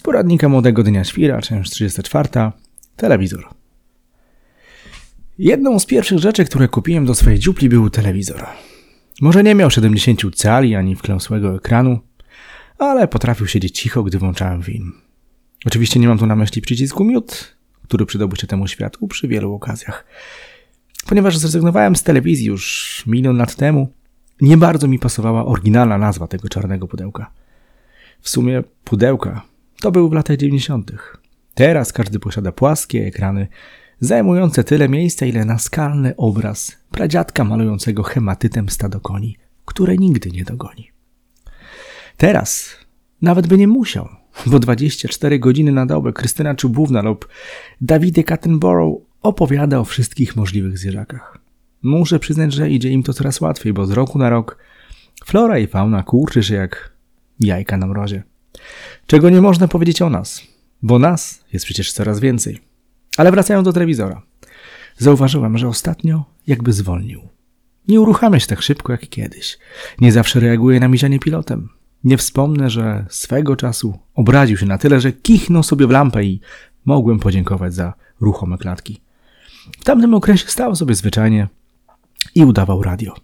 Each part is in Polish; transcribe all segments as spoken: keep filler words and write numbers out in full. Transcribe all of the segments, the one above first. Z poradnika Młodego Dnia Świra, część trzydziesta czwarta, telewizor. Jedną z pierwszych rzeczy, które kupiłem do swojej dziupli, był telewizor. Może nie miał siedemdziesięciu cali ani wklęsłego ekranu, ale potrafił siedzieć cicho, gdy włączałem film. Oczywiście nie mam tu na myśli przycisku mute, który przydałby się temu światu przy wielu okazjach. Ponieważ zrezygnowałem z telewizji już milion lat temu, nie bardzo mi pasowała oryginalna nazwa tego czarnego pudełka. W sumie pudełka to był w latach dziewięćdziesiątych. Teraz każdy posiada płaskie ekrany zajmujące tyle miejsca, ile naskalny obraz pradziadka malującego hematytem stado koni, które nigdy nie dogoni. Teraz nawet by nie musiał, bo dwadzieścia cztery godziny na dobę Krystyna Czubówna lub David Attenborough opowiada o wszystkich możliwych zwierzakach. Muszę przyznać, że idzie im to coraz łatwiej, bo z roku na rok flora i fauna kurczy się jak jajka na mrozie. Czego nie można powiedzieć o nas, bo nas jest przecież coraz więcej. Ale wracając do telewizora. Zauważyłem, że ostatnio jakby zwolnił. Nie uruchamia się tak szybko jak kiedyś. Nie zawsze reaguje na mizianie pilotem. Nie wspomnę, że swego czasu obraził się na tyle, że kichnął sobie w lampę i mogłem podziękować za ruchome klatki. W tamtym okresie stał sobie zwyczajnie i udawał radio.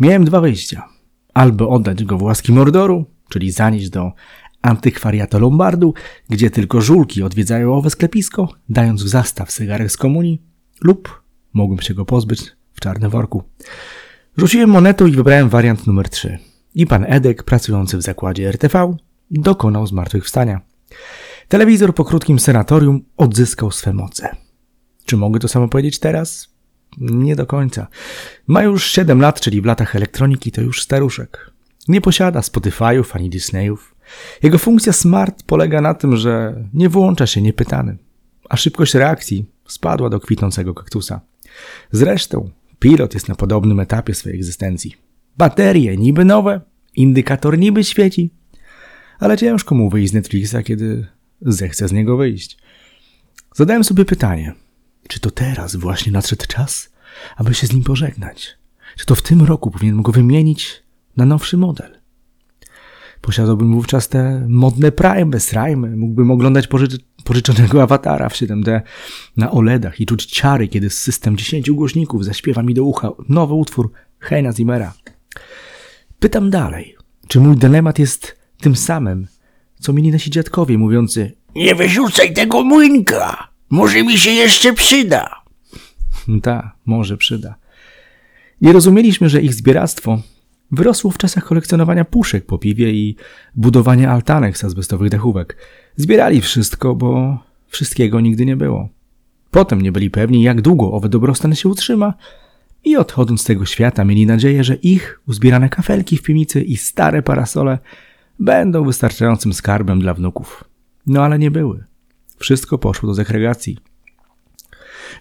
Miałem dwa wyjścia. Albo oddać go w łaski mordoru, czyli zanieść do antykwariatu Lombardu, gdzie tylko żulki odwiedzają owe sklepisko, dając w zastaw sygarek z komunii, lub mogłem się go pozbyć w czarnym worku. Rzuciłem monetę i wybrałem wariant numer trzy. I pan Edek, pracujący w zakładzie R T V, dokonał zmartwychwstania. Telewizor po krótkim sanatorium odzyskał swe moce. Czy mogę to samo powiedzieć teraz? Nie do końca. Ma już siedem lat, czyli w latach elektroniki to już staruszek. Nie posiada Spotify'ów ani Disney'ów. Jego funkcja smart polega na tym, że nie włącza się niepytany, a szybkość reakcji spadła do kwitnącego kaktusa. Zresztą pilot jest na podobnym etapie swojej egzystencji. Baterie niby nowe, indykator niby świeci, ale ciężko mu wyjść z Netflixa, kiedy zechce z niego wyjść. Zadałem sobie pytanie, czy to teraz właśnie nadszedł czas, aby się z nim pożegnać? Czy to w tym roku powinienem go wymienić na nowszy model? Posiadałbym wówczas te modne prime bez rajmy. Mógłbym oglądać pożycz- pożyczonego awatara w siedem D na O L E D ach i czuć ciary, kiedy system dziesięciu głośników zaśpiewa mi do ucha nowy utwór Heina Zimmera. Pytam dalej, czy mój dylemat jest tym samym, co mieli nasi dziadkowie mówiący: nie wyrzucaj tego młynka, może mi się jeszcze przyda. Ta, może przyda. Nie rozumieliśmy, że ich zbieractwo wyrosło w czasach kolekcjonowania puszek po piwie i budowania altanek z azbestowych dachówek. Zbierali wszystko, bo wszystkiego nigdy nie było. Potem nie byli pewni, jak długo owe dobrostan się utrzyma i odchodząc z tego świata mieli nadzieję, że ich uzbierane kafelki w piwnicy i stare parasole będą wystarczającym skarbem dla wnuków. No ale nie były. Wszystko poszło do segregacji.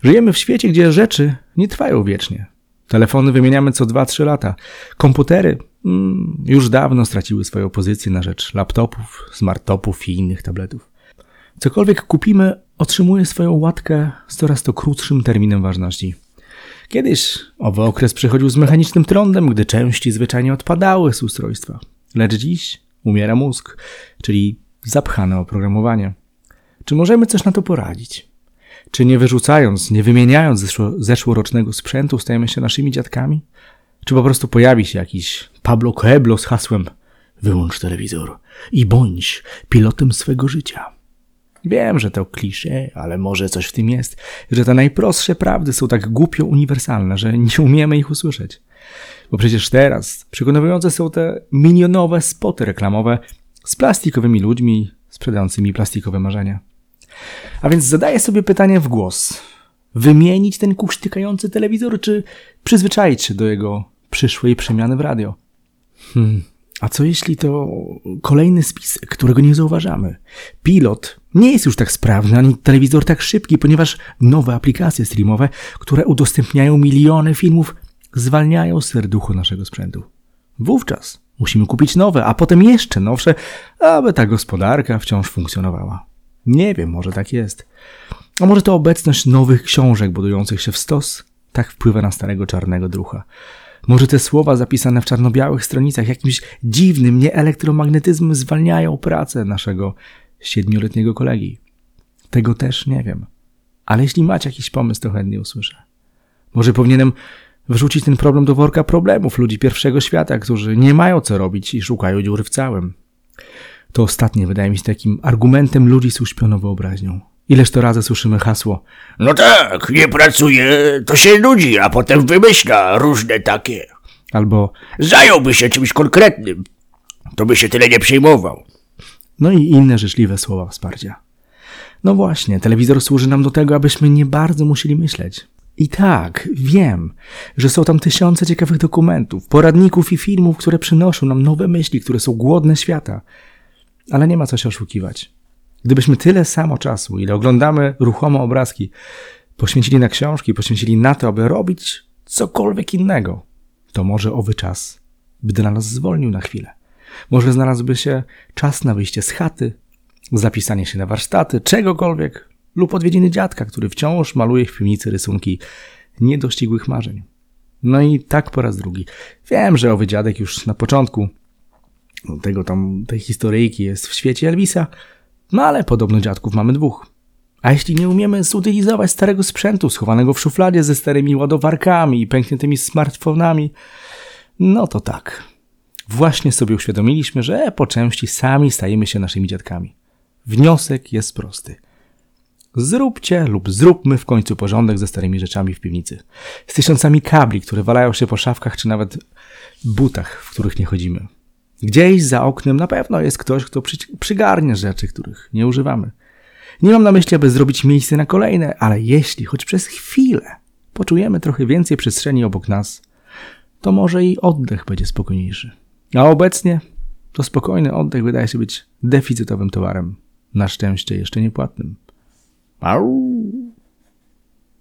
Żyjemy w świecie, gdzie rzeczy nie trwają wiecznie. Telefony wymieniamy co dwa trzy lata. Komputery mm, już dawno straciły swoją pozycję na rzecz laptopów, smarttopów i innych tabletów. Cokolwiek kupimy, otrzymuje swoją łatkę z coraz to krótszym terminem ważności. Kiedyś owy okres przychodził z mechanicznym trądem, gdy części zwyczajnie odpadały z ustrojstwa. Lecz dziś umiera mózg, czyli zapchane oprogramowanie. Czy możemy coś na to poradzić? Czy nie wyrzucając, nie wymieniając zeszło, zeszłorocznego sprzętu stajemy się naszymi dziadkami? Czy po prostu pojawi się jakiś Pablo Keblo z hasłem wyłącz telewizor i bądź pilotem swego życia? Wiem, że to klisze, ale może coś w tym jest, że te najprostsze prawdy są tak głupio uniwersalne, że nie umiemy ich usłyszeć. Bo przecież teraz przekonujące są te milionowe spoty reklamowe z plastikowymi ludźmi sprzedającymi plastikowe marzenia. A więc zadaję sobie pytanie w głos. Wymienić ten kuśtykający telewizor, czy przyzwyczaić się do jego przyszłej przemiany w radio? Hmm. A co jeśli to kolejny spis, którego nie zauważamy? Pilot nie jest już tak sprawny, ani telewizor tak szybki, ponieważ nowe aplikacje streamowe, które udostępniają miliony filmów, zwalniają serducho naszego sprzętu. Wówczas musimy kupić nowe, a potem jeszcze nowsze, aby ta gospodarka wciąż funkcjonowała. Nie wiem, może tak jest. A może to obecność nowych książek budujących się w stos tak wpływa na starego czarnego drucha. Może te słowa zapisane w czarno-białych stronicach jakimś dziwnym nieelektromagnetyzmem zwalniają pracę naszego siedmioletniego kolegi. Tego też nie wiem. Ale jeśli macie jakiś pomysł, to chętnie usłyszę. Może powinienem wrzucić ten problem do worka problemów ludzi pierwszego świata, którzy nie mają co robić i szukają dziury w całym. To ostatnie wydaje mi się takim argumentem ludzi z uśpioną wyobraźnią. Ileż to razy słyszymy hasło: no tak, nie pracuje, to się nudzi, a potem wymyśla różne takie. Albo: zająłby się czymś konkretnym, to by się tyle nie przejmował. No i inne życzliwe słowa wsparcia. No właśnie, telewizor służy nam do tego, abyśmy nie bardzo musieli myśleć. I tak, wiem, że są tam tysiące ciekawych dokumentów, poradników i filmów, które przynoszą nam nowe myśli, które są głodne świata. Ale nie ma co się oszukiwać. Gdybyśmy tyle samo czasu, ile oglądamy ruchome obrazki, poświęcili na książki, poświęcili na to, aby robić cokolwiek innego, to może owy czas by dla nas zwolnił na chwilę. Może znalazłby się czas na wyjście z chaty, zapisanie się na warsztaty, czegokolwiek, lub odwiedziny dziadka, który wciąż maluje w piwnicy rysunki niedościgłych marzeń. No i tak po raz drugi. Wiem, że owy dziadek już na początku tego tam, tej historyjki jest w świecie Elvisa, no ale podobno dziadków mamy dwóch. A jeśli nie umiemy zutylizować starego sprzętu schowanego w szufladzie ze starymi ładowarkami i pękniętymi smartfonami, no to tak. Właśnie sobie uświadomiliśmy, że po części sami stajemy się naszymi dziadkami. Wniosek jest prosty. Zróbcie lub zróbmy w końcu porządek ze starymi rzeczami w piwnicy. Z tysiącami kabli, które walają się po szafkach czy nawet butach, w których nie chodzimy. Gdzieś za oknem na pewno jest ktoś, kto przy, przygarnie rzeczy, których nie używamy. Nie mam na myśli, aby zrobić miejsce na kolejne, ale jeśli choć przez chwilę poczujemy trochę więcej przestrzeni obok nas, to może i oddech będzie spokojniejszy. A obecnie to spokojny oddech wydaje się być deficytowym towarem. Na szczęście jeszcze niepłatnym. Au!